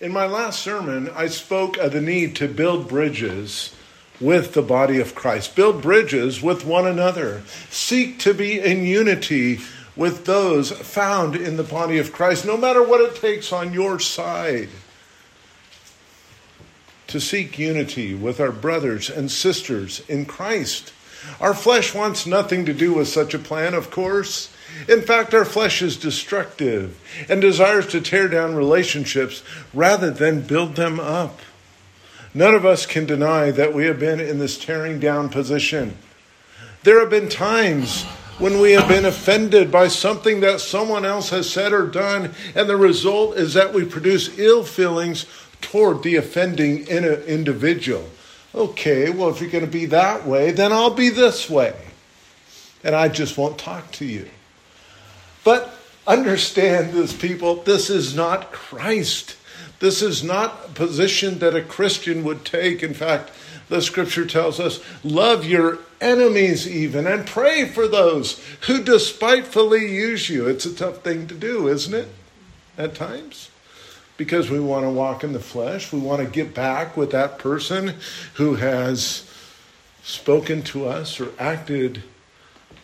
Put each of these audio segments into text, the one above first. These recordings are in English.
In my last sermon, I spoke of the need to build bridges with the body of Christ. Build bridges with one another. Seek to be in unity with those found in the body of Christ, no matter what it takes on your side. To seek unity with our brothers and sisters in Christ. Our flesh wants nothing to do with such a plan, of course. In fact, our flesh is destructive and desires to tear down relationships rather than build them up. None of us can deny that we have been in this tearing down position. There have been times when we have been offended by something that someone else has said or done, and the result is that we produce ill feelings toward the offending individual. Okay, well, if you're going to be that way, then I'll be this way. And I just won't talk to you. But understand this, people, this is not Christ. This is not a position that a Christian would take. In fact, the scripture tells us, love your enemies even, and pray for those who despitefully use you. It's a tough thing to do, isn't it? At times. Because we want to walk in the flesh. We want to get back with that person who has spoken to us or acted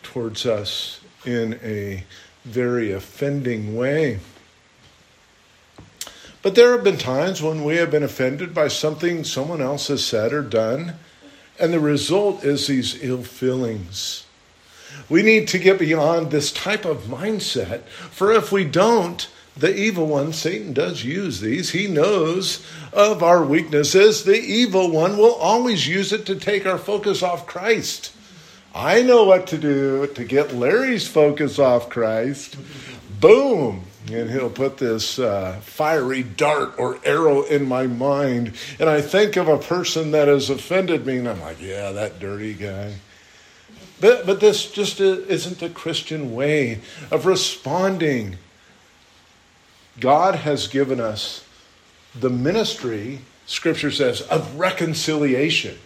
towards us in a very offending way. But there have been times when we have been offended by something someone else has said or done, and the result is these ill feelings. We need to get beyond this type of mindset, for if we don't, the evil one, Satan, does use these. He knows of our weaknesses. The evil one will always use it to take our focus off Christ. I know what to do to get Larry's focus off Christ. Boom! And he'll put this fiery dart or arrow in my mind. And I think of a person that has offended me, and I'm like, yeah, that dirty guy. But this just isn't the Christian way of responding. God has given us the ministry, Scripture says, of reconciliation.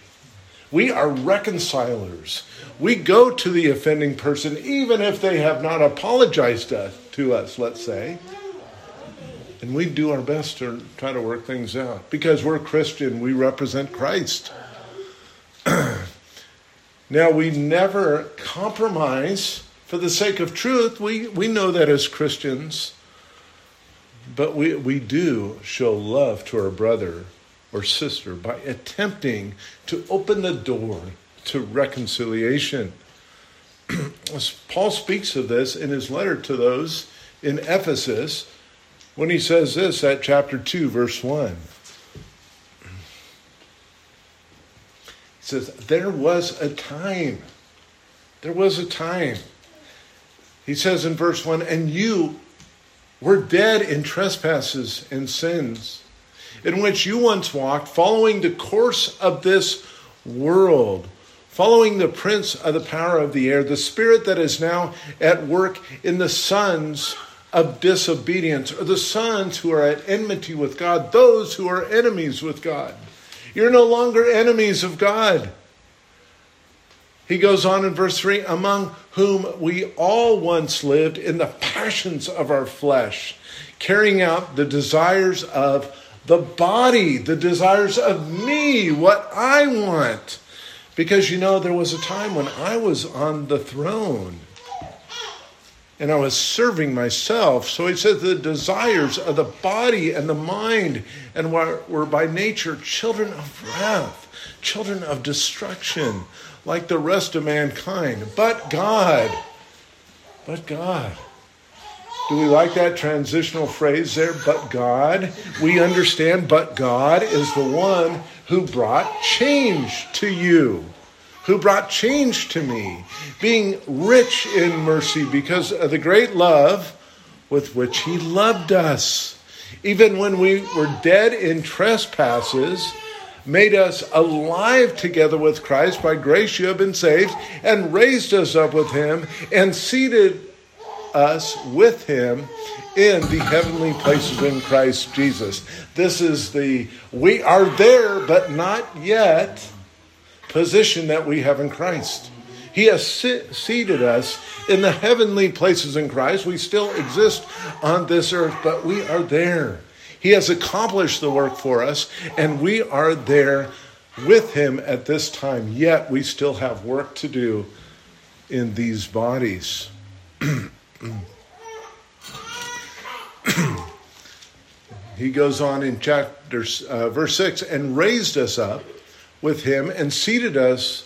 We are reconcilers. We go to the offending person, even if they have not apologized to us, let's say. And we do our best to try to work things out. Because we're Christian, we represent Christ. Now, we never compromise for the sake of truth. We know that as Christians. But we do show love to our brother or sister by attempting to open the door to reconciliation. Paul speaks of this in his letter to those in Ephesus when he says this at chapter 2, verse 1. He says, there was a time. He says in verse 1, and you were dead in trespasses and sins, in which you once walked, following the course of this world, following the prince of the power of the air, the spirit that is now at work in the sons of disobedience, or the sons who are at enmity with God, those who are enemies with God. You're no longer enemies of God. He goes on in verse 3, among whom we all once lived in the passions of our flesh, carrying out the desires of the body, the desires of me, what I want. Because, you know, there was a time when I was on the throne and I was serving myself. So he says the desires of the body and the mind and were by nature children of wrath, children of destruction, like the rest of mankind. But God. Do we like that transitional phrase there? But God. We understand, but God is the one who brought change to you, who brought change to me, being rich in mercy because of the great love with which he loved us. Even when we were dead in trespasses, made us alive together with Christ. By grace you have been saved, and raised us up with him, and seated us with him in the heavenly places in Christ Jesus. This is the we are there but not yet position that we have in Christ. He has seated us in the heavenly places in Christ. We still exist on this earth, but we are there. He has accomplished the work for us, and we are there with him at this time. Yet we still have work to do in these bodies. He goes on in verse 6, and raised us up with him and seated us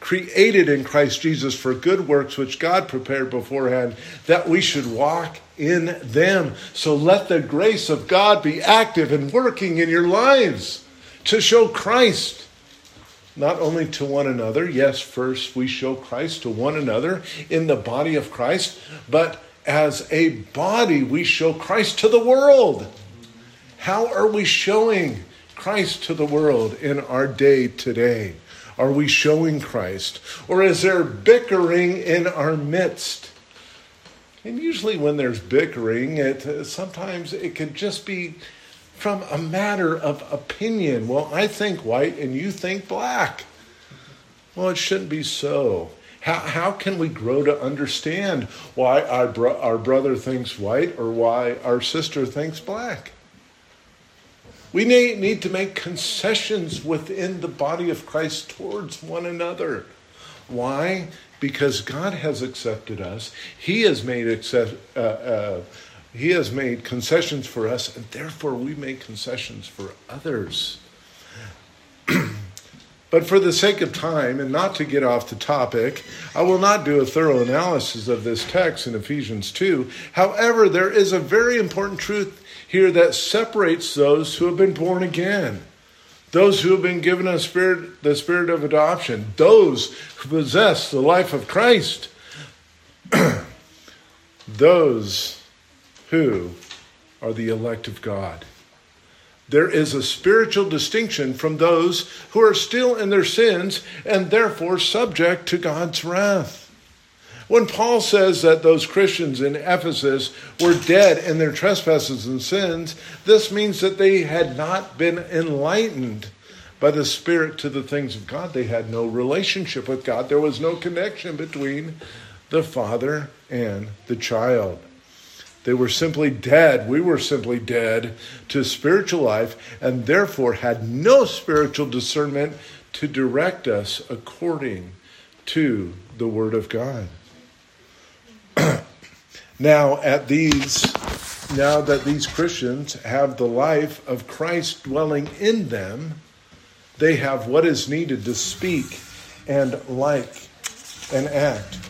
created in Christ Jesus for good works, which God prepared beforehand, that we should walk in them. So let the grace of God be active and working in your lives to show Christ, not only to one another. Yes, first we show Christ to one another in the body of Christ, but as a body we show Christ to the world. How are we showing Christ to the world in our day today? Are we showing Christ? Or is there bickering in our midst? And usually when there's bickering, sometimes it can just be from a matter of opinion. Well, I think white and you think black. Well, it shouldn't be so. How can we grow to understand why our brother thinks white or why our sister thinks black? We need to make concessions within the body of Christ towards one another. Why? Because God has accepted us. He has made concessions for us, and therefore we make concessions for others. But for the sake of time, and not to get off the topic, I will not do a thorough analysis of this text in Ephesians 2. However, there is a very important truth here that separates those who have been born again, those who have been given the spirit of adoption, those who possess the life of Christ, those who are the elect of God. There is a spiritual distinction from those who are still in their sins and therefore subject to God's wrath. When Paul says that those Christians in Ephesus were dead in their trespasses and sins, this means that they had not been enlightened by the Spirit to the things of God. They had no relationship with God. There was no connection between the father and the child. They were simply dead. We were simply dead to spiritual life, and therefore had no spiritual discernment to direct us according to the Word of God. Now that these Christians have the life of Christ dwelling in them, they have what is needed to speak and act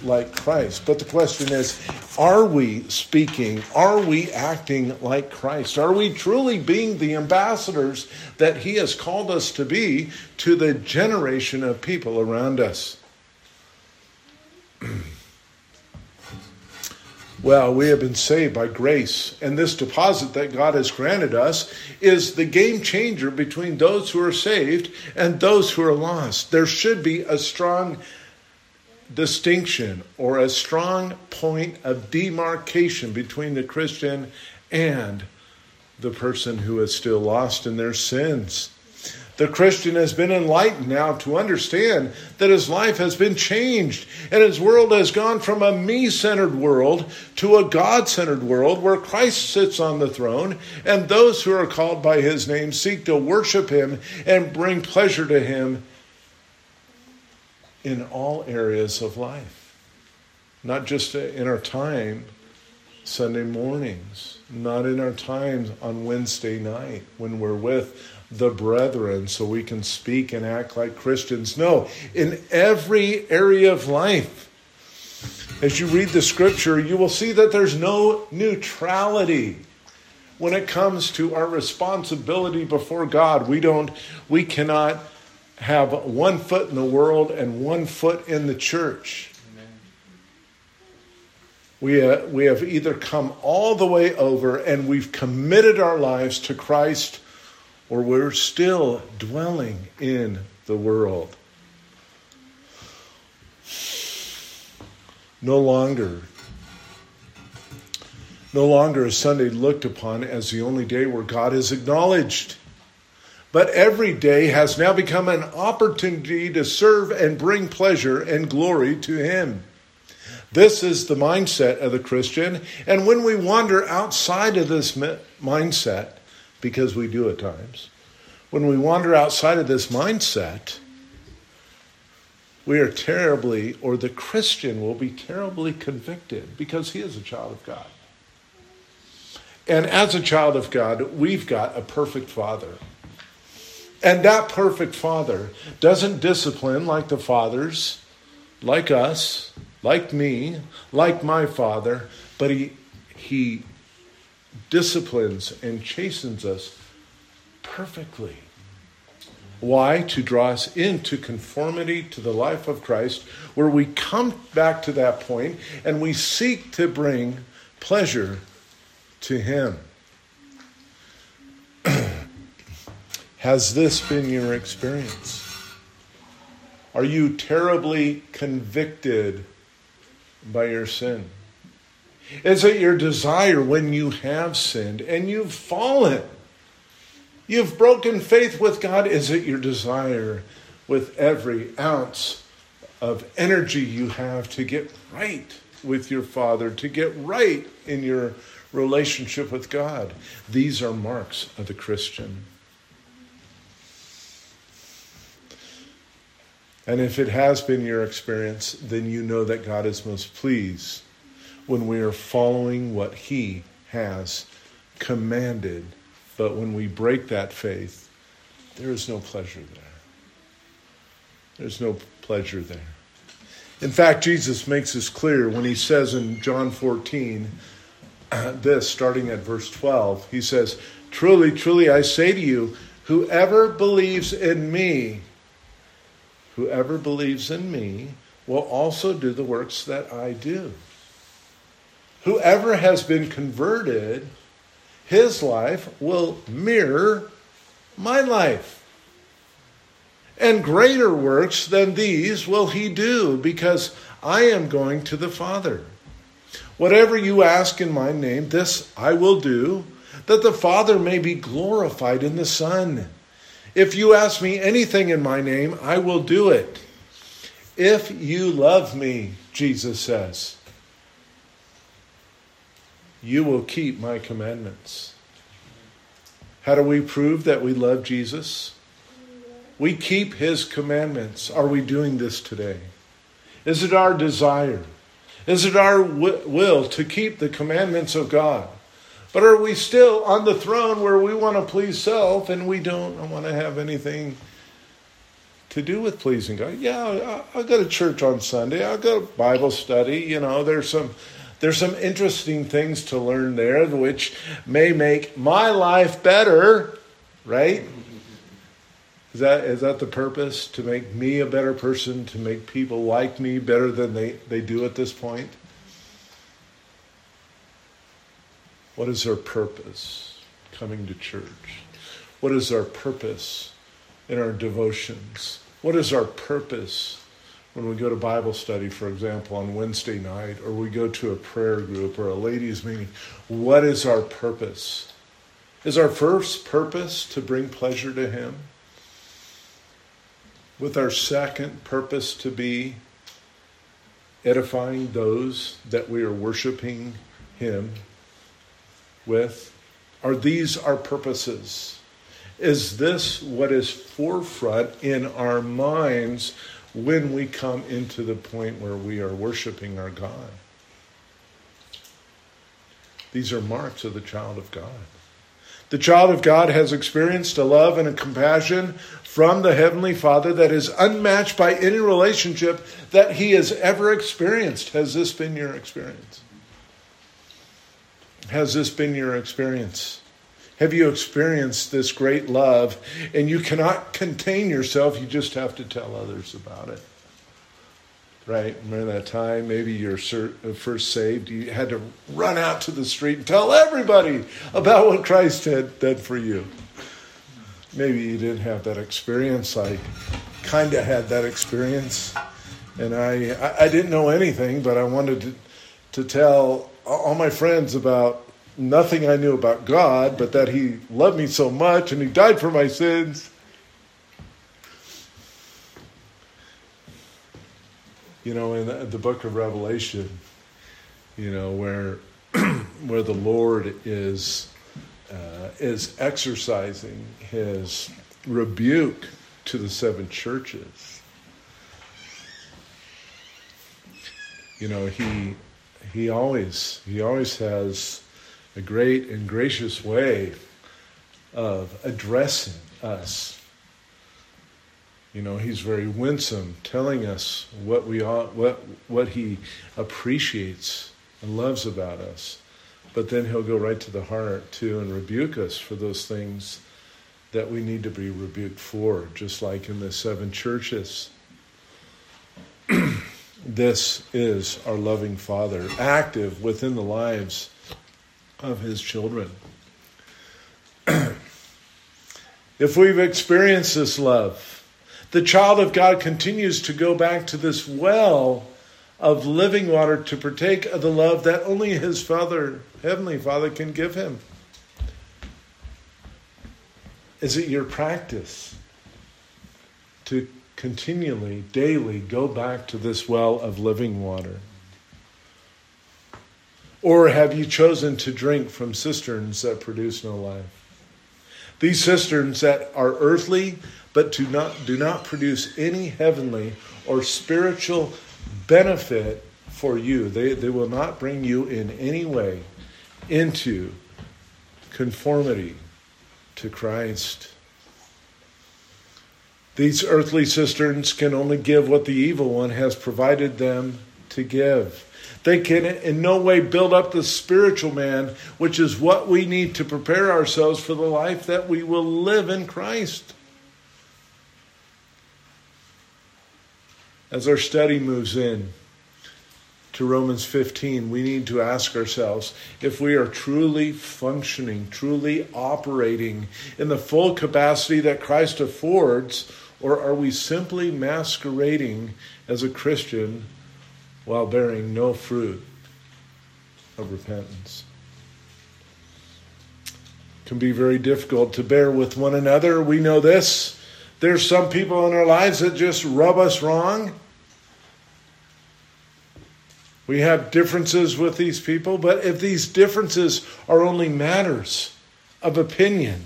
like Christ. But the question is, are we speaking? Are we acting like Christ? Are we truly being the ambassadors that he has called us to be to the generation of people around us? Well, we have been saved by grace, and this deposit that God has granted us is the game changer between those who are saved and those who are lost. There should be a strong distinction or a strong point of demarcation between the Christian and the person who is still lost in their sins. The Christian has been enlightened now to understand that his life has been changed and his world has gone from a me-centered world to a God-centered world where Christ sits on the throne, and those who are called by his name seek to worship him and bring pleasure to him in all areas of life, not just in our time Sunday mornings, not in our times on Wednesday night when we're with the brethren so we can speak and act like Christians. No, in every area of life. As you read the scripture, you will see that there's no neutrality when it comes to our responsibility before God. We cannot have one foot in the world and one foot in the church. Amen. We have either come all the way over and we've committed our lives to Christ, or we're still dwelling in the world. No longer is Sunday looked upon as the only day where God is acknowledged. But every day has now become an opportunity to serve and bring pleasure and glory to Him. This is the mindset of the Christian. And when we wander outside of this mindset, because we do at times, when we wander outside of this mindset, we are terribly, or the Christian will be terribly convicted, because he is a child of God. And as a child of God, we've got a perfect Father. And that perfect Father doesn't discipline like the fathers, like us, like me, like my father, but he disciplines and chastens us perfectly. Why? To draw us into conformity to the life of Christ, where we come back to that point and we seek to bring pleasure to Him. Has this been your experience? Are you terribly convicted by your sin? Is it your desire when you have sinned and you've fallen? You've broken faith with God. Is it your desire with every ounce of energy you have to get right with your Father, to get right in your relationship with God? These are marks of the Christian. And if it has been your experience, then you know that God is most pleased when we are following what He has commanded. But when we break that faith, there is no pleasure there. There's no pleasure there. In fact, Jesus makes this clear when He says in John 14, this, starting at verse 12, He says, "Truly, truly, I say to you, whoever believes in me will also do the works that I do." Whoever has been converted, his life will mirror my life. And greater works than these will he do, because I am going to the Father. Whatever you ask in my name, this I will do, that the Father may be glorified in the Son. If you ask me anything in my name, I will do it. If you love me, Jesus says, you will keep my commandments. How do we prove that we love Jesus? We keep His commandments. Are we doing this today? Is it our desire? Is it our will to keep the commandments of God? But are we still on the throne where we want to please self and we don't want to have anything to do with pleasing God? Yeah, I'll go to church on Sunday. I'll go to Bible study. You know, there's some interesting things to learn there, which may make my life better, right? Is that the purpose? To make me a better person, to make people like me better than they do at this point? What is our purpose coming to church? What is our purpose in our devotions? What is our purpose when we go to Bible study, for example, on Wednesday night, or we go to a prayer group or a ladies' meeting? What is our purpose? Is our first purpose to bring pleasure to Him? With our second purpose to be edifying those that we are worshiping Him with? Are these our purposes? Is this what is forefront in our minds when we come into the point where we are worshiping our God? These are marks of the child of God. The child of God has experienced a love and a compassion from the Heavenly Father that is unmatched by any relationship that he has ever experienced. Has this been your experience? Has this been your experience? Have you experienced this great love and you cannot contain yourself? You just have to tell others about it, right? Remember that time, maybe you're first saved, you had to run out to the street and tell everybody about what Christ had done for you. Maybe you didn't have that experience like kind of had that experience. And I didn't know anything, but I wanted to tell all my friends about nothing I knew about God, but that he loved me so much and he died for my sins. You know, in the book of Revelation, you know, where the Lord is exercising his rebuke to the seven churches. You know, he always has a great and gracious way of addressing us. You know, he's very winsome, telling us what we ought, what he appreciates and loves about us. But then he'll go right to the heart, too, and rebuke us for those things that we need to be rebuked for, just like in the seven churches. This is our loving Father, active within the lives of his children. If we've experienced this love, the child of God continues to go back to this well of living water to partake of the love that only his Father, Heavenly Father, can give him. Is it your practice to continually, daily, go back to this well of living water? Or have you chosen to drink from cisterns that produce no life? These cisterns that are earthly, but do not produce any heavenly or spiritual benefit for you. They will not bring you in any way into conformity to Christ. These earthly cisterns can only give what the evil one has provided them to give. They can in no way build up the spiritual man, which is what we need to prepare ourselves for the life that we will live in Christ. As our study moves in to Romans 15, we need to ask ourselves if we are truly functioning, truly operating in the full capacity that Christ affords, or are we simply masquerading as a Christian while bearing no fruit of repentance? It can be very difficult to bear with one another. We know this. There's some people in our lives that just rub us wrong. We have differences with these people, but if these differences are only matters of opinion,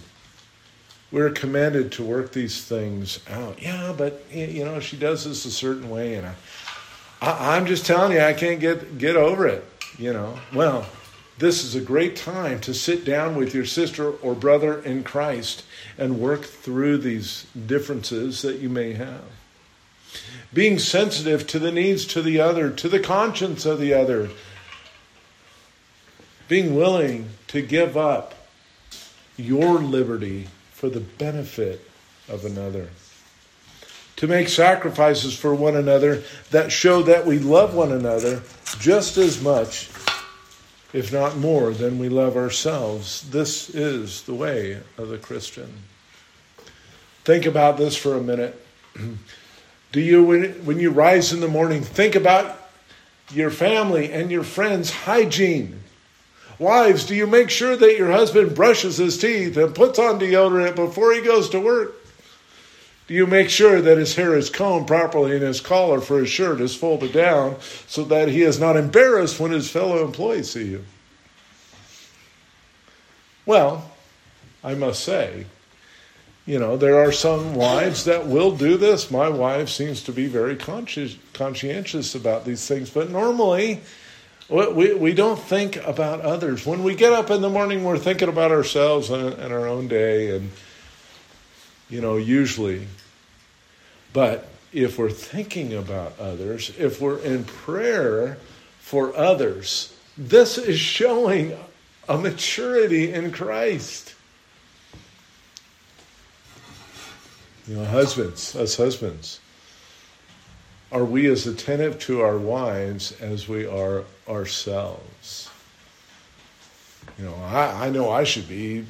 we're commanded to work these things out. Yeah, but you know, she does this a certain way, and I'm just telling you, I can't get over it, you know. Well, this is a great time to sit down with your sister or brother in Christ and work through these differences that you may have. Being sensitive to the needs to the other, to the conscience of the other. Being willing to give up your liberty for the benefit of another. To make sacrifices for one another that show that we love one another just as much, if not more, than we love ourselves. This is the way of the Christian. Think about this for a minute. Do you, when you rise in the morning, think about your family and your friends' hygiene? Wives, do you make sure that your husband brushes his teeth and puts on deodorant before he goes to work? Do you make sure that his hair is combed properly and his collar for his shirt is folded down so that he is not embarrassed when his fellow employees see you? Well, I must say, you know, there are some wives that will do this. My wife seems to be very conscientious about these things, but normally we don't think about others. When we get up in the morning, we're thinking about ourselves and our own day, and you know, usually. But if we're thinking about others, if we're in prayer for others, this is showing a maturity in Christ. You know, husbands, us husbands, are we as attentive to our wives as we are ourselves? You know, I know I should be.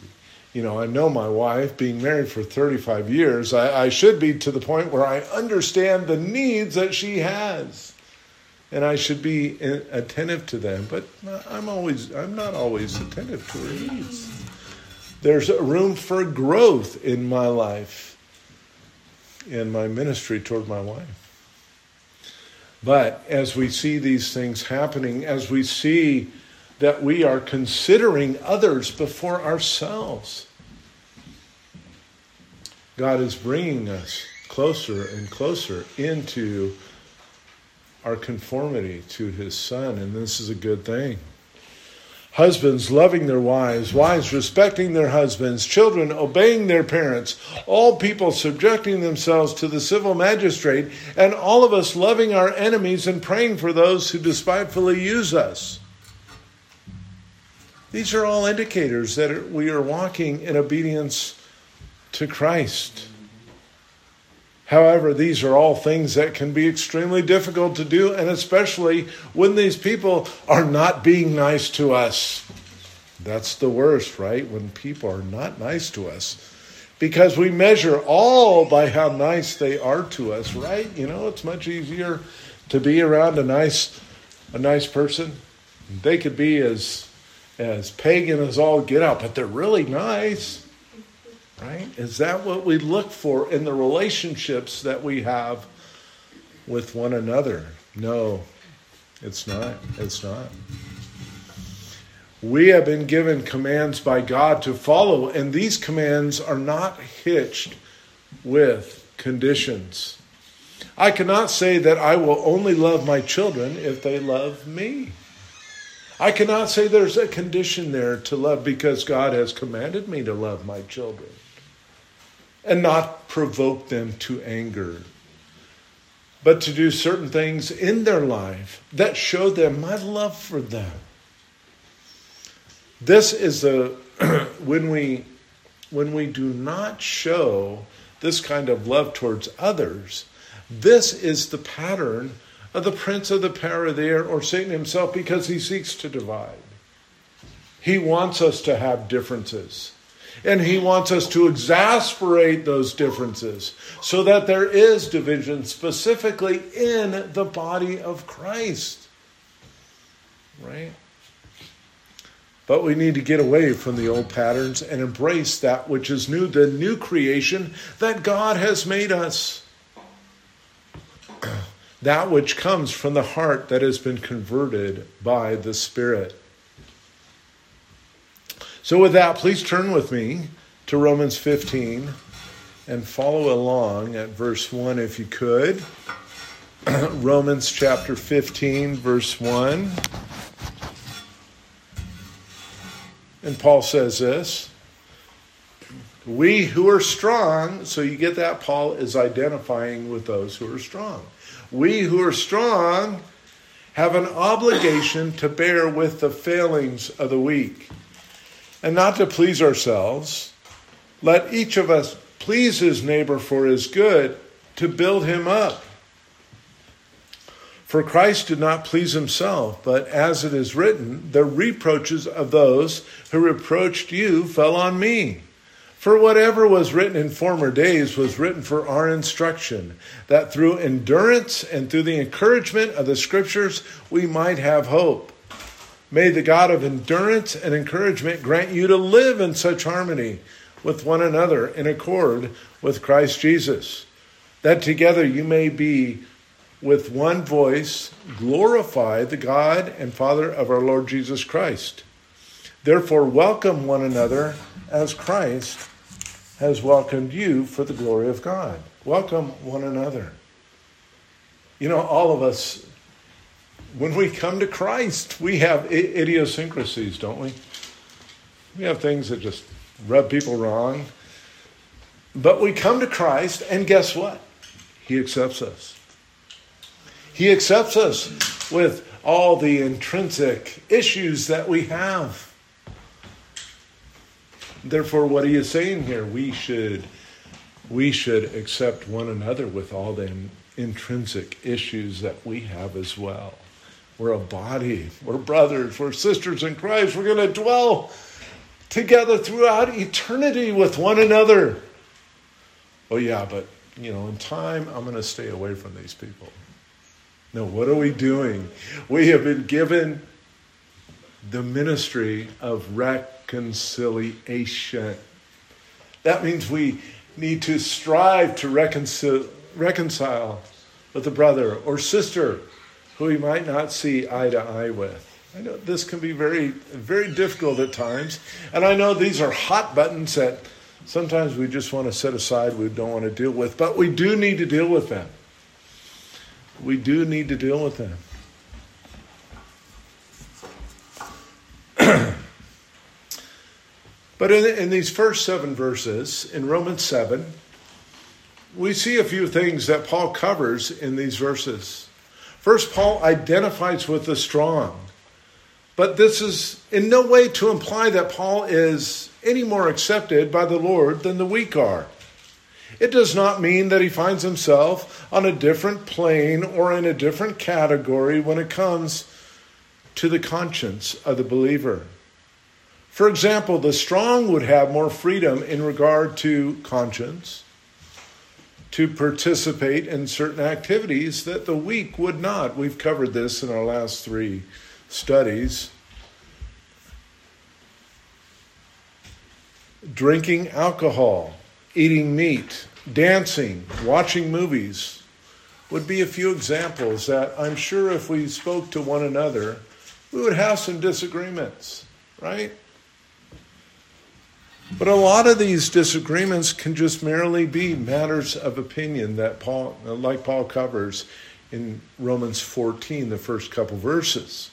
You know, I know my wife, being married for 35 years, I should be to the point where I understand the needs that she has. And I should be attentive to them. But I'm not always attentive to her needs. There's room for growth in my life, in my ministry toward my wife. But as we see these things happening, as we see that we are considering others before ourselves, God is bringing us closer and closer into our conformity to his Son, and this is a good thing. Husbands loving their wives, wives respecting their husbands, children obeying their parents, all people subjecting themselves to the civil magistrate, and all of us loving our enemies and praying for those who despitefully use us. These are all indicators that we are walking in obedience to Christ. However, these are all things that can be extremely difficult to do, and especially when these people are not being nice to us. That's the worst, right? When people are not nice to us. Because we measure all by how nice they are to us, right? You know, it's much easier to be around a nice person. They could be as pagan as all get out, but they're really nice, right? Is that what we look for in the relationships that we have with one another? No, it's not. It's not. We have been given commands by God to follow, and these commands are not hitched with conditions. I cannot say that I will only love my children if they love me. I cannot say there's a condition there to love because God has commanded me to love my children and not provoke them to anger, but to do certain things in their life that show them my love for them. This is when we do not show this kind of love towards others, this is the pattern of the prince of the power of the air, or Satan himself, because he seeks to divide. He wants us to have differences. And he wants us to exasperate those differences so that there is division specifically in the body of Christ. Right? But we need to get away from the old patterns and embrace that which is new, the new creation that God has made us. That which comes from the heart that has been converted by the Spirit. So with that, please turn with me to Romans 15 and follow along at verse 1 if you could. Romans chapter 15, verse 1. And Paul says this, "We who are strong," so you get that Paul is identifying with those who are strong. "We who are strong have an obligation to bear with the failings of the weak and not to please ourselves. Let each of us please his neighbor for his good, to build him up. For Christ did not please himself, but as it is written, the reproaches of those who reproached you fell on me. For whatever was written in former days was written for our instruction, that through endurance and through the encouragement of the Scriptures we might have hope. May the God of endurance and encouragement grant you to live in such harmony with one another in accord with Christ Jesus, that together you may be with one voice glorify the God and Father of our Lord Jesus Christ. Therefore welcome one another as Christ has welcomed you for the glory of God." Welcome one another. You know, all of us, when we come to Christ, we have idiosyncrasies, don't we? We have things that just rub people wrong. But we come to Christ, and guess what? He accepts us. He accepts us with all the intrinsic issues that we have. Therefore, what he is saying here, we should accept one another with all the intrinsic issues that we have as well. We're a body. We're brothers. We're sisters in Christ. We're going to dwell together throughout eternity with one another. Oh yeah, but in time, I'm going to stay away from these people. No, what are we doing? We have been given the ministry of reconciliation. That means we need to strive to reconcile with a brother or sister who we might not see eye to eye with. I know this can be very, very difficult at times. And I know these are hot buttons that sometimes we just want to set aside, we don't want to deal with, but we do need to deal with them. We do need to deal with them. But in these first 7 verses, in Romans 7, we see a few things that Paul covers in these verses. First, Paul identifies with the strong. But this is in no way to imply that Paul is any more accepted by the Lord than the weak are. It does not mean that he finds himself on a different plane or in a different category when it comes to the conscience of the believer. For example, the strong would have more freedom in regard to conscience to participate in certain activities that the weak would not. We've covered this in our last 3 studies. Drinking alcohol, eating meat, dancing, watching movies would be a few examples that I'm sure if we spoke to one another, we would have some disagreements, right? But a lot of these disagreements can just merely be matters of opinion that Paul covers in Romans 14, the first couple verses.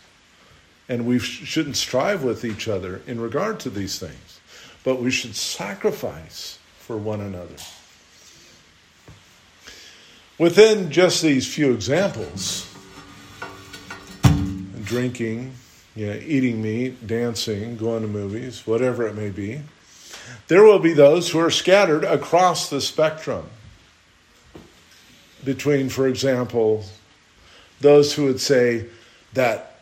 And we shouldn't strive with each other in regard to these things, but we should sacrifice for one another. Within just these few examples, drinking, eating meat, dancing, going to movies, whatever it may be, there will be those who are scattered across the spectrum between, for example, those who would say that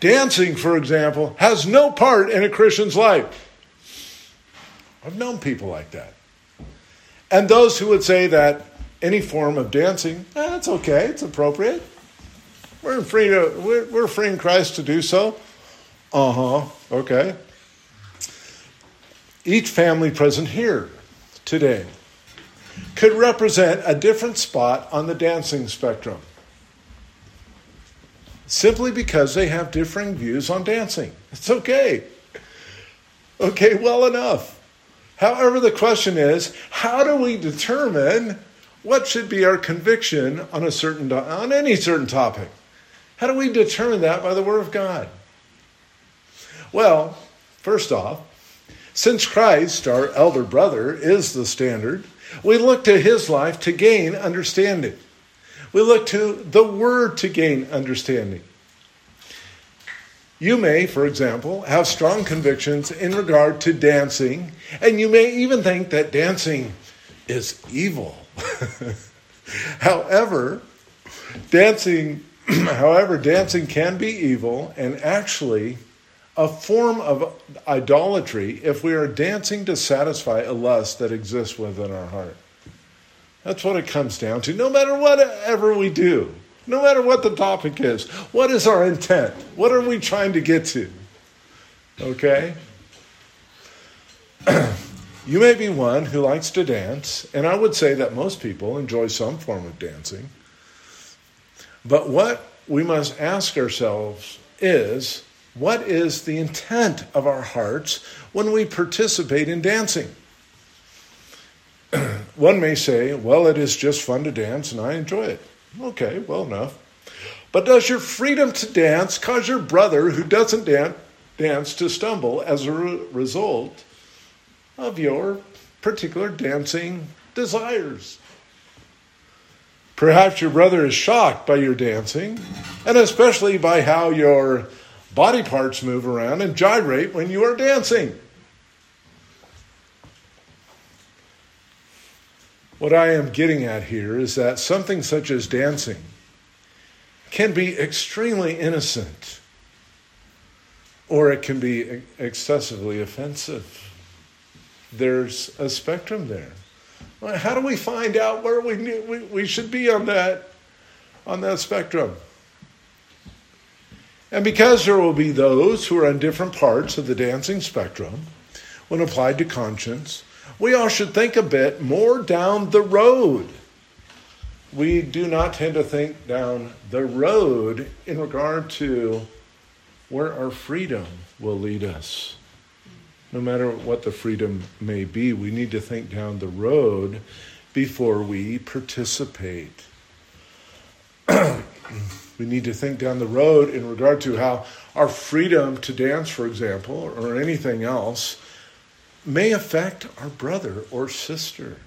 dancing, for example, has no part in a Christian's life. I've known people like that. And those who would say that any form of dancing, that's okay, it's appropriate. We're free in Christ to do so. Okay. Each family present here today could represent a different spot on the dancing spectrum simply because they have differing views on dancing. It's okay. Okay, well enough. However, the question is, how do we determine what should be our conviction on any certain topic? How do we determine that by the Word of God? Well, first off, since Christ, our elder brother, is the standard, we look to his life to gain understanding. We look to the Word to gain understanding. You may, for example, have strong convictions in regard to dancing, and you may even think that dancing is evil. However, dancing can be evil and actually a form of idolatry if we are dancing to satisfy a lust that exists within our heart. That's what it comes down to, no matter whatever we do. No matter what the topic is, what is our intent? What are we trying to get to? Okay? You may be one who likes to dance, and I would say that most people enjoy some form of dancing. But what we must ask ourselves is, what is the intent of our hearts when we participate in dancing? One may say, well, it is just fun to dance and I enjoy it. Okay, well enough. But does your freedom to dance cause your brother who doesn't dance to stumble as a result of your particular dancing desires? Perhaps your brother is shocked by your dancing, and especially by how your body parts move around and gyrate when you are dancing. What I am getting at here is that something such as dancing can be extremely innocent or it can be excessively offensive. There's a spectrum there. How do we find out where we should be on that spectrum? And because there will be those who are on different parts of the dancing spectrum, when applied to conscience, we all should think a bit more down the road. We do not tend to think down the road in regard to where our freedom will lead us. No matter what the freedom may be, we need to think down the road before we participate. We need to think down the road in regard to how our freedom to dance, for example, or anything else, may affect our brother or sister.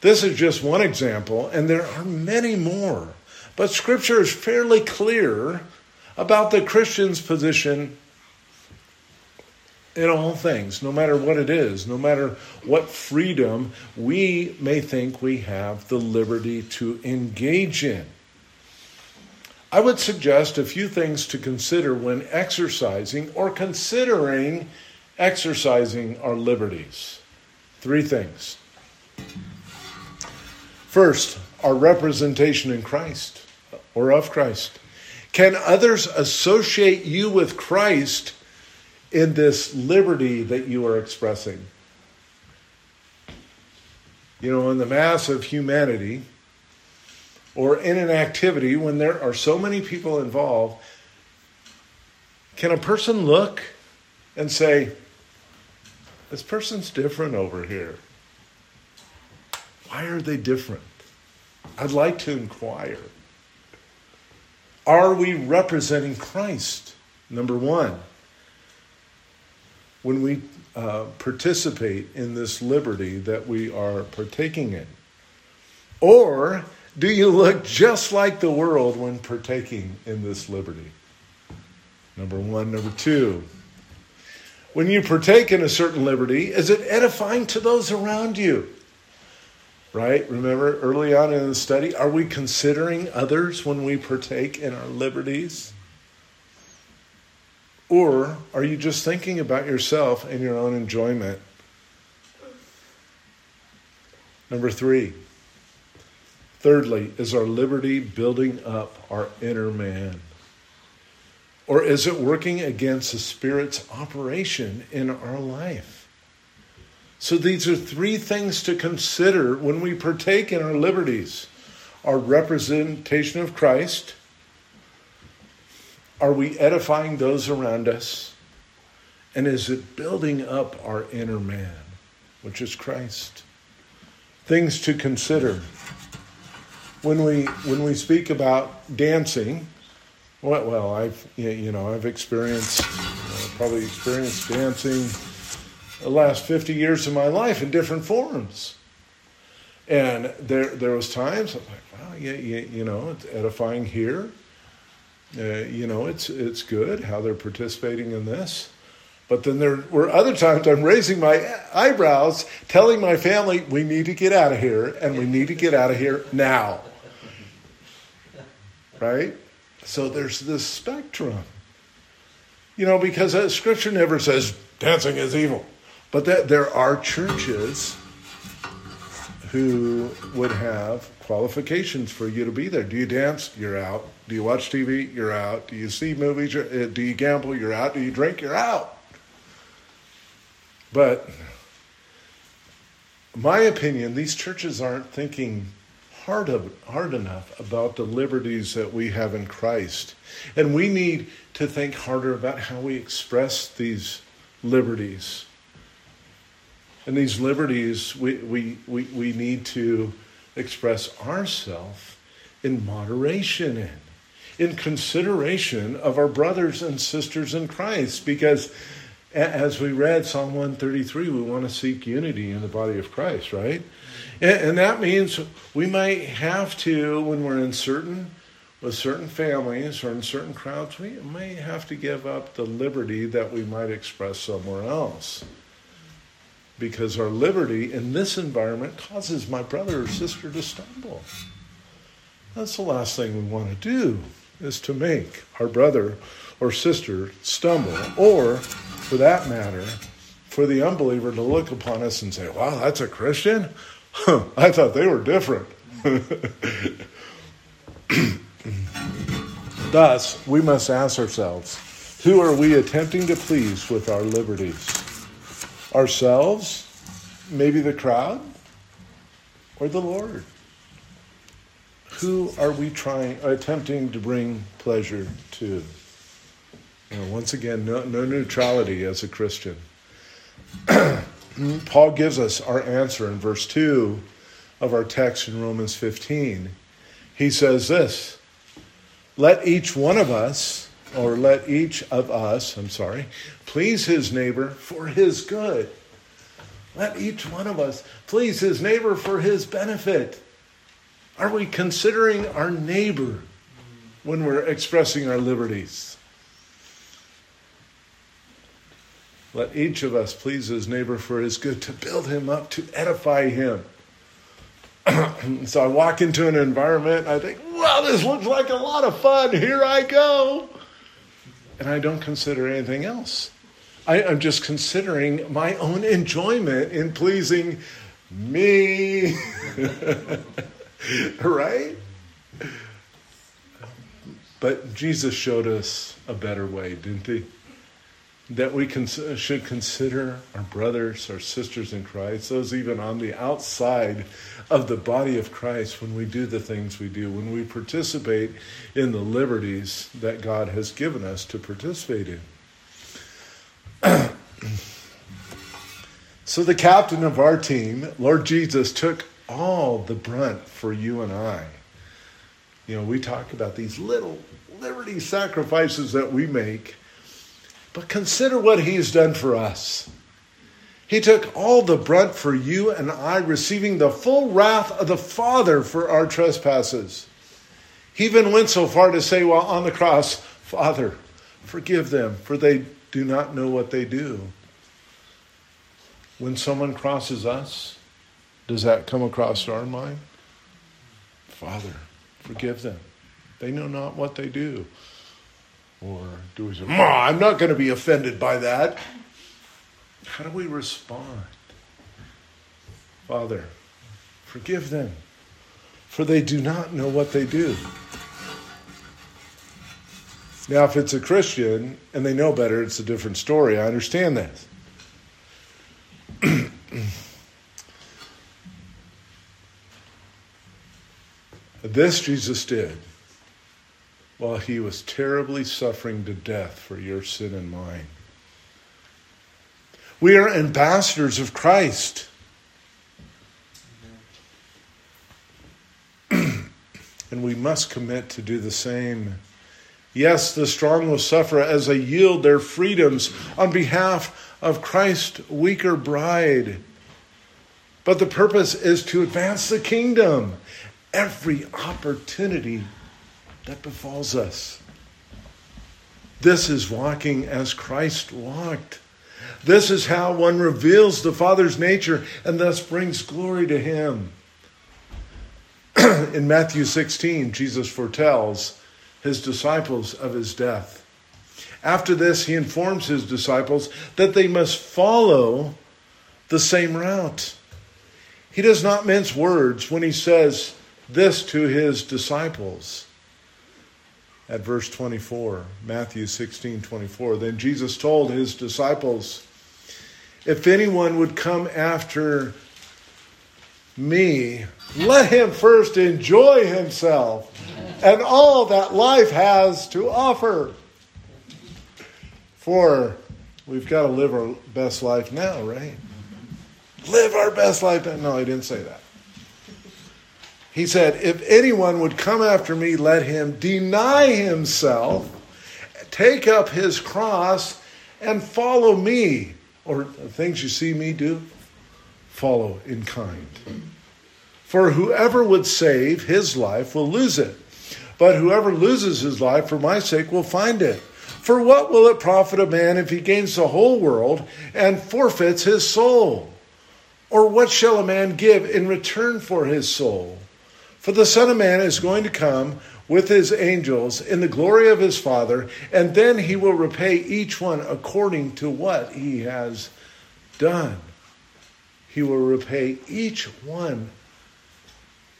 This is just one example, and there are many more. But Scripture is fairly clear about the Christian's position in all things, no matter what it is, no matter what freedom we may think we have the liberty to engage in. I would suggest a few things to consider when exercising or considering exercising our liberties. Three things. First, our representation in Christ or of Christ. Can others associate you with Christ in this liberty that you are expressing? You know, in the mass of humanity, or in an activity when there are so many people involved, can a person look and say, this person's different over here? Why are they different? I'd like to inquire. Are we representing Christ? Number one, when we participate in this liberty that we are partaking in? Or do you look just like the world when partaking in this liberty? Number one. Number two, when you partake in a certain liberty, is it edifying to those around you? Right? Remember early on in the study, are we considering others when we partake in our liberties? Or are you just thinking about yourself and your own enjoyment? Number three. Thirdly, is our liberty building up our inner man? Or is it working against the Spirit's operation in our life? So these are three things to consider when we partake in our liberties. Our representation of Christ. Are we edifying those around us? And is it building up our inner man, which is Christ? Things to consider. When we speak about dancing, well, I've probably experienced dancing the last 50 years of my life in different forms. And there was times I'm like, wow, it's edifying here. It's good how they're participating in this. But then there were other times I'm raising my eyebrows, telling my family, we need to get out of here, and we need to get out of here now. Right? So there's this spectrum. You know, because Scripture never says dancing is evil. But that there are churches who would have qualifications for you to be there. Do you dance? You're out. Do you watch TV? You're out. Do you see movies? Do you gamble? You're out. Do you drink? You're out. But my opinion, these churches aren't thinking hard enough about the liberties that we have in Christ. And we need to think harder about how we express these liberties. And these liberties, we need to express ourselves in moderation in consideration of our brothers and sisters in Christ. Because as we read Psalm 133, we want to seek unity in the body of Christ, right? And that means we might have to, when we're with certain families or in certain crowds, we may have to give up the liberty that we might express somewhere else. Because our liberty in this environment causes my brother or sister to stumble. That's the last thing we want to do, is to make our brother or sister stumble, or for that matter, for the unbeliever to look upon us and say, wow, that's a Christian? Huh, I thought they were different. Thus, we must ask ourselves, who are we attempting to please with our liberties? Ourselves? Maybe the crowd? Or the Lord? Who are we attempting to bring pleasure to? Now, once again, no neutrality as a Christian. Paul gives us our answer in verse 2 of our text in Romans 15. He says this, let each of us please his neighbor for his good. Let each one of us please his neighbor for his benefit. Are we considering our neighbor when we're expressing our liberties? Let each of us please his neighbor for his good, to build him up, to edify him. So I walk into an environment, I think, wow, this looks like a lot of fun. Here I go. And I don't consider anything else. I'm just considering my own enjoyment in pleasing me. Right? But Jesus showed us a better way, didn't he? That we should consider our brothers, our sisters in Christ, those even on the outside of the body of Christ, when we do the things we do, when we participate in the liberties that God has given us to participate in. So the captain of our team, Lord Jesus, took all the brunt for you and I. You know, we talk about these little liberty sacrifices that we make, but consider what he's done for us. He took all the brunt for you and I, receiving the full wrath of the Father for our trespasses. He even went so far to say while on the cross, Father, forgive them, for they do not know what they do. When someone crosses us, does that come across our mind? Father, forgive them. They know not what they do. Or do we say, I'm not going to be offended by that. How do we respond? Father, forgive them, for they do not know what they do. Now, if it's a Christian and they know better, it's a different story. I understand that. This Jesus did while he was terribly suffering to death for your sin and mine. We are ambassadors of Christ. And we must commit to do the same. Yes, the strong will suffer as they yield their freedoms on behalf of Christ's weaker bride. But the purpose is to advance the kingdom. Every opportunity that befalls us. This is walking as Christ walked. This is how one reveals the Father's nature and thus brings glory to him. In Matthew 16, Jesus foretells his disciples of his death. After this, he informs his disciples that they must follow the same route. He does not mince words when he says this to his disciples. At verse 24, Matthew 16:24, then Jesus told his disciples, if anyone would come after me, let him first enjoy himself and all that life has to offer. For we've got to live our best life now, right? Live our best life now. No, he didn't say that. He said, if anyone would come after me, let him deny himself, take up his cross, and follow me. Or things you see me do, follow in kind. For whoever would save his life will lose it. But whoever loses his life for my sake will find it. For what will it profit a man if he gains the whole world and forfeits his soul? Or what shall a man give in return for his soul? For the Son of Man is going to come with his angels in the glory of his Father, and then he will repay each one according to what he has done. He will repay each one,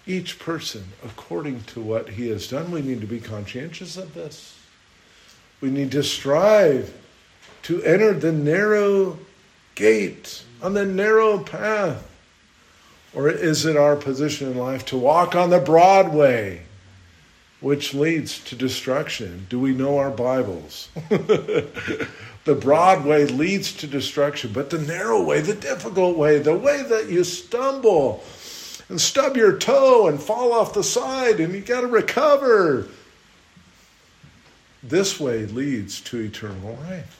each person, according to what he has done. We need to be conscientious of this. We need to strive to enter the narrow gate, on the narrow path. Or is it our position in life to walk on the broad way, which leads to destruction? Do we know our Bibles? The broad way leads to destruction, but the narrow way, the difficult way, the way that you stumble and stub your toe and fall off the side and you got to recover. This way leads to eternal life.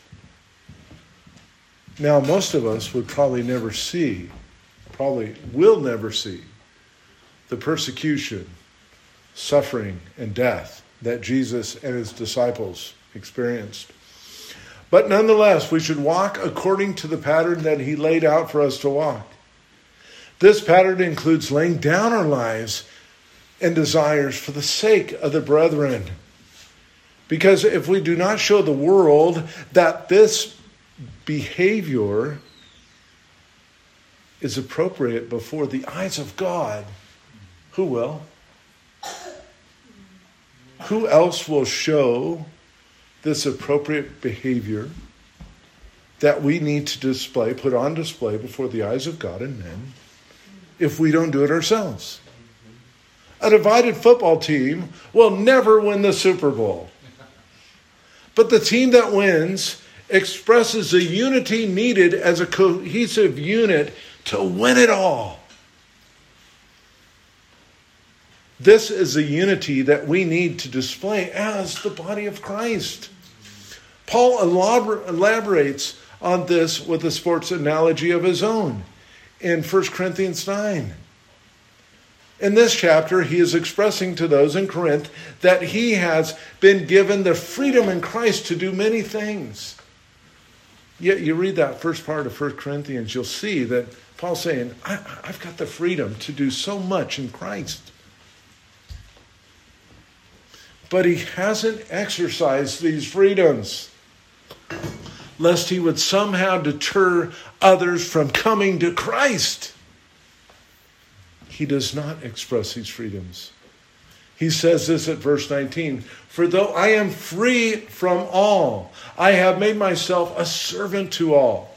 Now, most of us would probably will never see the persecution, suffering, and death that Jesus and his disciples experienced. But nonetheless, we should walk according to the pattern that he laid out for us to walk. This pattern includes laying down our lives and desires for the sake of the brethren. Because if we do not show the world that this behavior is appropriate before the eyes of God, who will? Who else will show this appropriate behavior that we need to display, put on display before the eyes of God and men, if we don't do it ourselves? A divided football team will never win the Super Bowl. But the team that wins expresses the unity needed as a cohesive unit to win it all. This is the unity that we need to display as the body of Christ. Paul elaborates on this with a sports analogy of his own in 1 Corinthians 9. In this chapter, he is expressing to those in Corinth that he has been given the freedom in Christ to do many things. Yet you read that first part of 1 Corinthians, you'll see that Paul's saying, I've got the freedom to do so much in Christ. But he hasn't exercised these freedoms, lest he would somehow deter others from coming to Christ. He does not express these freedoms. He says this at verse 19, "For though I am free from all, I have made myself a servant to all,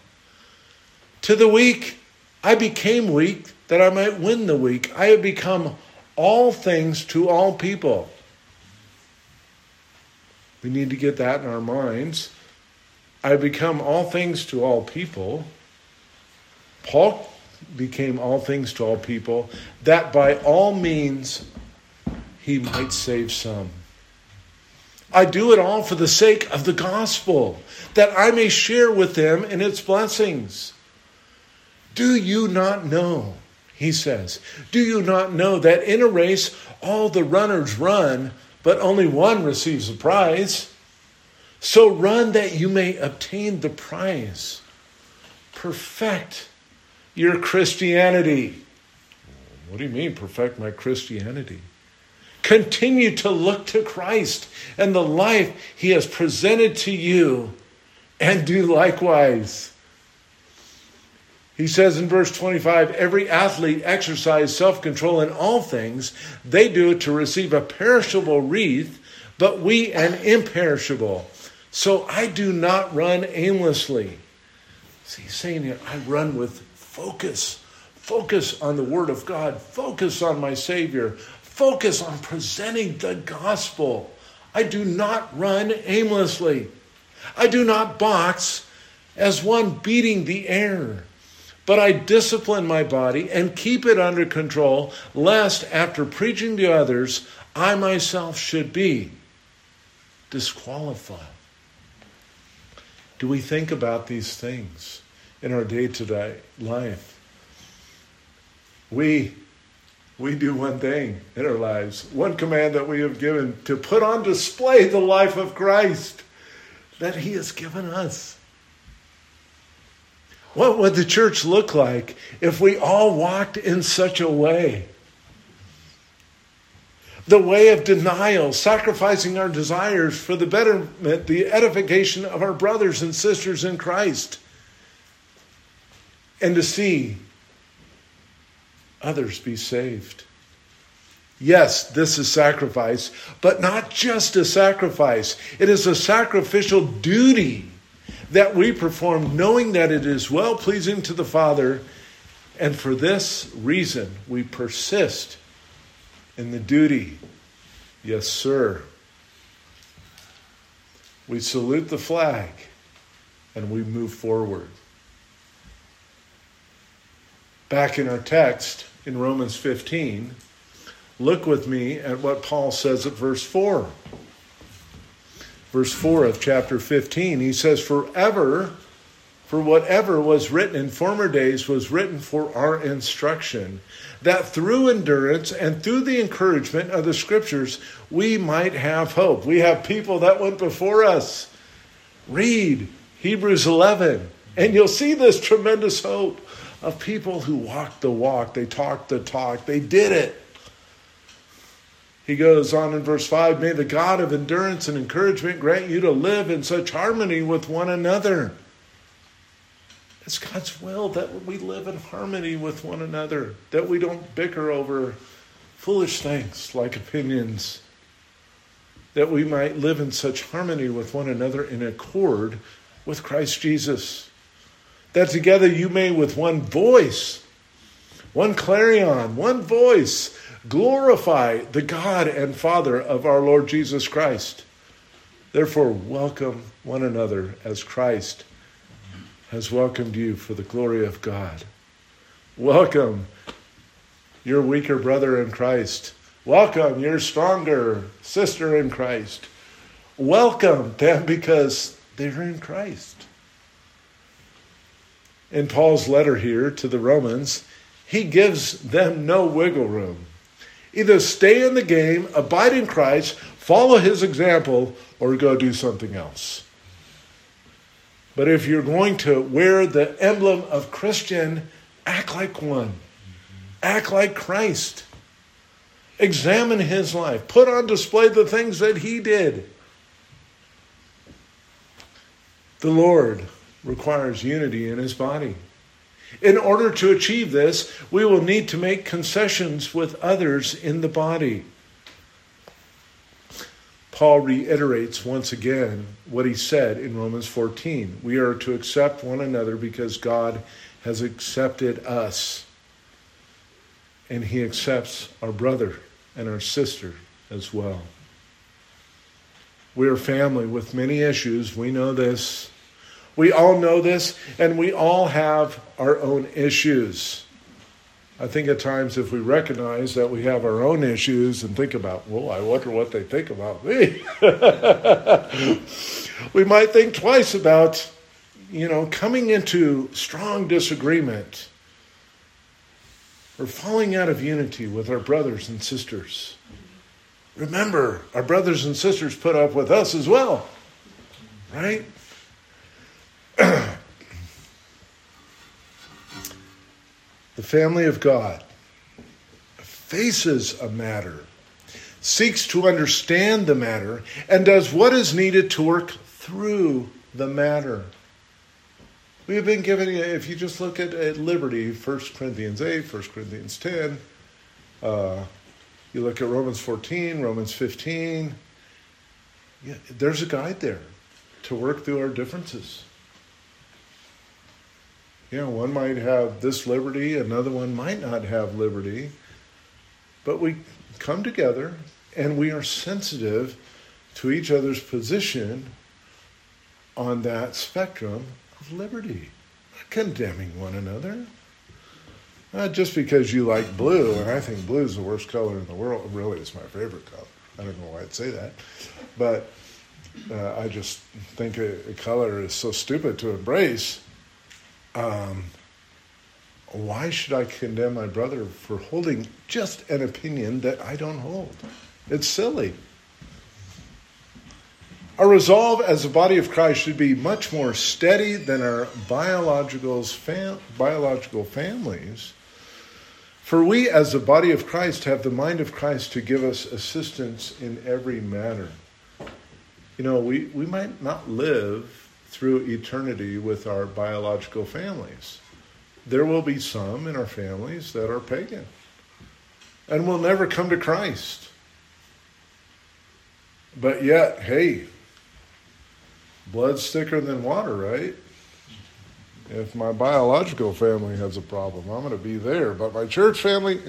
To the weak, I became weak, that I might win the weak. I have become all things to all people." We need to get that in our minds. I become all things to all people. Paul became all things to all people, that by all means he might save some. I do it all for the sake of the gospel, that I may share with them in its blessings. "Do you not know," he says, "do you not know that in a race all the runners run, but only one receives the prize? So run that you may obtain the prize. Perfect your Christianity." What do you mean, perfect my Christianity? Continue to look to Christ and the life he has presented to you, and do likewise. He says in verse 25, "Every athlete exercises self-control in all things. They do it to receive a perishable wreath, but we an imperishable. So I do not run aimlessly." See, he's saying here, I run with focus on the Word of God. Focus on my Savior. Focus on presenting the gospel. I do not run aimlessly. I do not box as one beating the air, But I discipline my body and keep it under control, lest after preaching to others, I myself should be disqualified. Do we think about these things in our day-to-day life? We do one thing in our lives, one command that we have given, to put on display the life of Christ that he has given us. What would the church look like if we all walked in such a way? The way of denial, sacrificing our desires for the betterment, the edification of our brothers and sisters in Christ. And to see others be saved. Yes, this is sacrifice, but not just a sacrifice. It is a sacrificial duty that we perform, knowing that it is well-pleasing to the Father. And for this reason, we persist in the duty. Yes, sir. We salute the flag and we move forward. Back in our text, in Romans 15, look with me at what Paul says at verse 4. Verse 4 of chapter 15, he says, For whatever was written in former days was written for our instruction, that through endurance and through the encouragement of the Scriptures, we might have hope. We have people that went before us. Read Hebrews 11, and you'll see this tremendous hope of people who walked the walk, they talked the talk, they did it. He goes on in verse 5, may the God of endurance and encouragement grant you to live in such harmony with one another. It's God's will that we live in harmony with one another, that we don't bicker over foolish things like opinions, that we might live in such harmony with one another in accord with Christ Jesus, that together you may with one voice, one clarion, one voice, glorify the God and Father of our Lord Jesus Christ. Therefore, welcome one another as Christ has welcomed you for the glory of God. Welcome your weaker brother in Christ. Welcome your stronger sister in Christ. Welcome them because they're in Christ. In Paul's letter here to the Romans, he gives them no wiggle room. Either stay in the game, abide in Christ, follow his example, or go do something else. But if you're going to wear the emblem of Christian, act like one. Act like Christ. Examine his life. Put on display the things that he did. The Lord requires unity in his body. In order to achieve this, we will need to make concessions with others in the body. Paul reiterates once again what he said in Romans 14. We are to accept one another because God has accepted us. And he accepts our brother and our sister as well. We are family with many issues. We know this. We all know this, and we all have our own issues. I think at times if we recognize that we have our own issues and think about, well, I wonder what they think about me. We might think twice about, coming into strong disagreement or falling out of unity with our brothers and sisters. Remember, our brothers and sisters put up with us as well, right? The family of God faces a matter, seeks to understand the matter, and does what is needed to work through the matter. We have been given, if you just look at liberty, 1 Corinthians 8, 1 Corinthians 10, you look at Romans 14, Romans 15, there's a guide there to work through our differences. One might have this liberty, another one might not have liberty. But we come together and we are sensitive to each other's position on that spectrum of liberty. Not condemning one another, Just because you like blue, and I think blue is the worst color in the world. Really, it's my favorite color. I don't know why I'd say that. But I just think a color is so stupid to embrace. Why should I condemn my brother for holding just an opinion that I don't hold? It's silly. Our resolve as a body of Christ should be much more steady than our biological families. For we as the body of Christ have the mind of Christ to give us assistance in every matter. You know, we might not live through eternity with our biological families. There will be some in our families that are pagan and will never come to Christ. But yet, hey, blood's thicker than water, right? If my biological family has a problem, I'm going to be there. But my church family,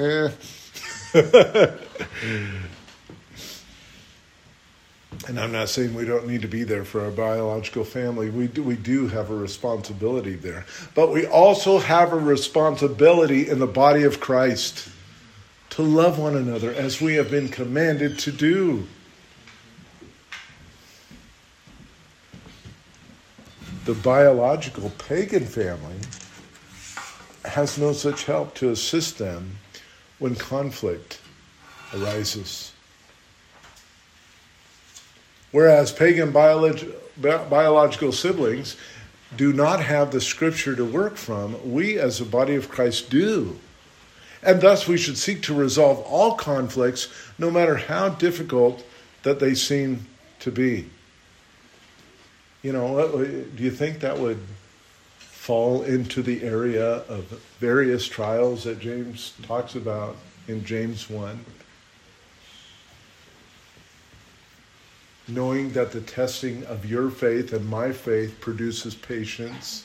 And I'm not saying we don't need to be there for our biological family. We do have a responsibility there. But we also have a responsibility in the body of Christ to love one another as we have been commanded to do. The biological pagan family has no such help to assist them when conflict arises. Whereas pagan biological siblings do not have the scripture to work from, we as the body of Christ do. And thus we should seek to resolve all conflicts, no matter how difficult that they seem to be. You know, do you think that would fall into the area of various trials that James talks about in James 1? Knowing that the testing of your faith and my faith produces patience,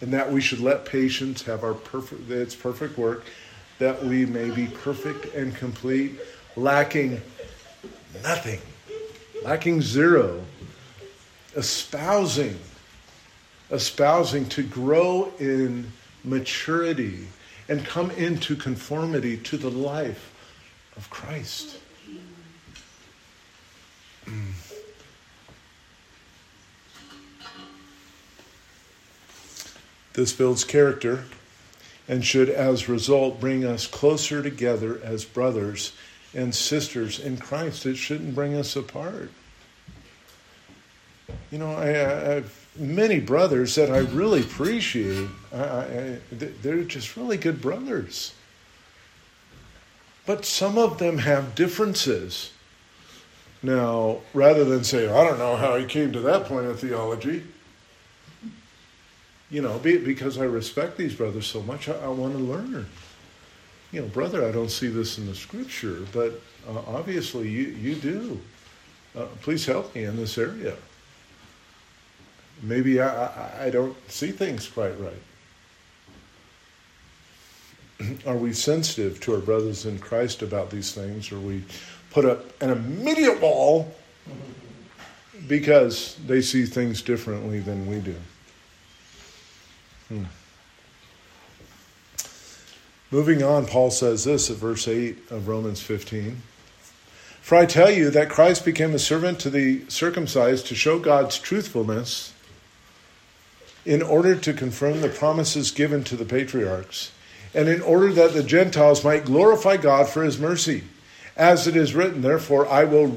and that we should let patience have its perfect work, that we may be perfect and complete, lacking nothing, lacking zero, espousing to grow in maturity and come into conformity to the life of Christ. This builds character and should, as a result, bring us closer together as brothers and sisters in Christ. It shouldn't bring us apart. You know, I have many brothers that I really appreciate. They're just really good brothers. But some of them have differences. Now, rather than say, I don't know how he came to that point of theology, you know, because I respect these brothers so much, I want to learn. You know, brother, I don't see this in the scripture, but obviously you do. Please help me in this area. Maybe I don't see things quite right. Are we sensitive to our brothers in Christ about these things? Or we put up an immediate wall because they see things differently than we do? Moving on, Paul says this at verse 8 of Romans 15. For I tell you that Christ became a servant to the circumcised to show God's truthfulness in order to confirm the promises given to the patriarchs, and in order that the Gentiles might glorify God for his mercy. As it is written, therefore, I will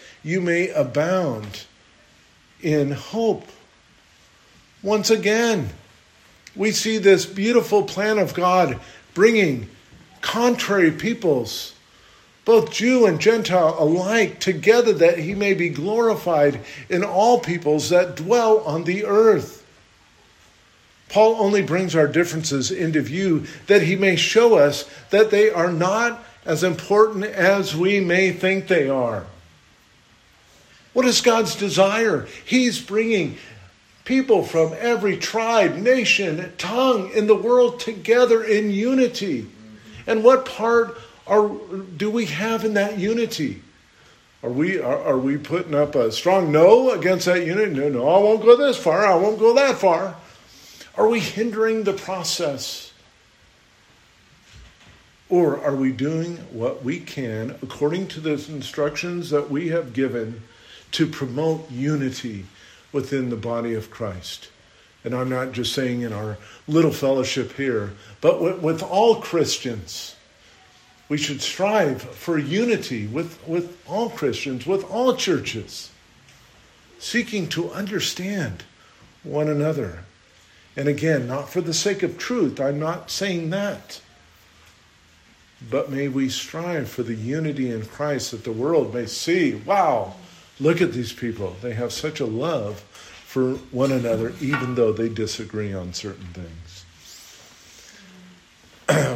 you may abound in hope. Once again, we see this beautiful plan of God bringing contrary peoples, both Jew and Gentile alike, together that he may be glorified in all peoples that dwell on the earth. Paul only brings our differences into view that he may show us that they are not as important as we may think they are. What is God's desire? He's bringing people from every tribe, nation, tongue in the world together in unity. And what part do we have in that unity? Are we putting up a strong no against that unity? No, I won't go this far. I won't go that far. Are we hindering the process? Or are we doing what we can according to the instructions that we have given to promote unity within the body of Christ? And I'm not just saying in our little fellowship here, but with all Christians. We should strive for unity with all Christians, with all churches, seeking to understand one another. And again, not for the sake of truth, I'm not saying that. But may we strive for the unity in Christ that the world may see, wow, look at these people. They have such a love for one another, even though they disagree on certain things.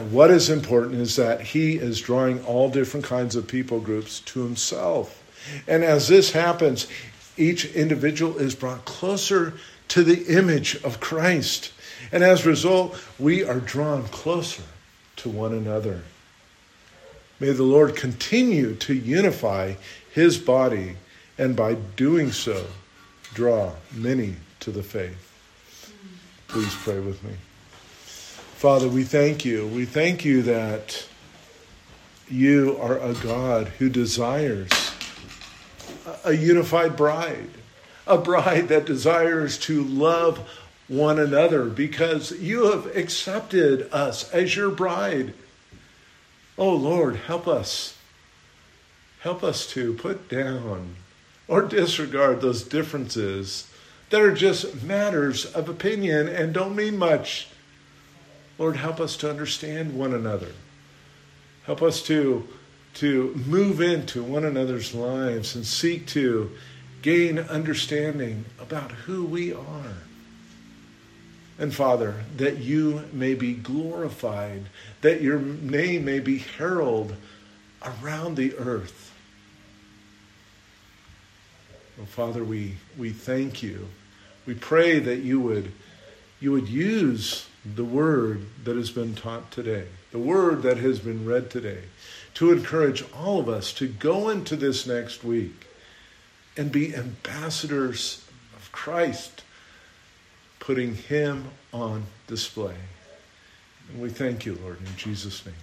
What is important is that he is drawing all different kinds of people groups to himself. And as this happens, each individual is brought closer to the image of Christ. And as a result, we are drawn closer to one another. May the Lord continue to unify his body, and by doing so, draw many to the faith. Please pray with me. Father, we thank you. We thank you that you are a God who desires a unified bride, a bride that desires to love one another because you have accepted us as your bride. Oh, Lord, help us. Help us to put down or disregard those differences that are just matters of opinion and don't mean much. Lord, help us to understand one another. Help us to move into one another's lives and seek to gain understanding about who we are. And Father, that you may be glorified, that your name may be heralded around the earth. Oh, Father, we thank you. We pray that you would use the word that has been taught today, the word that has been read today, to encourage all of us to go into this next week and be ambassadors of Christ, putting him on display. And we thank you, Lord, in Jesus' name.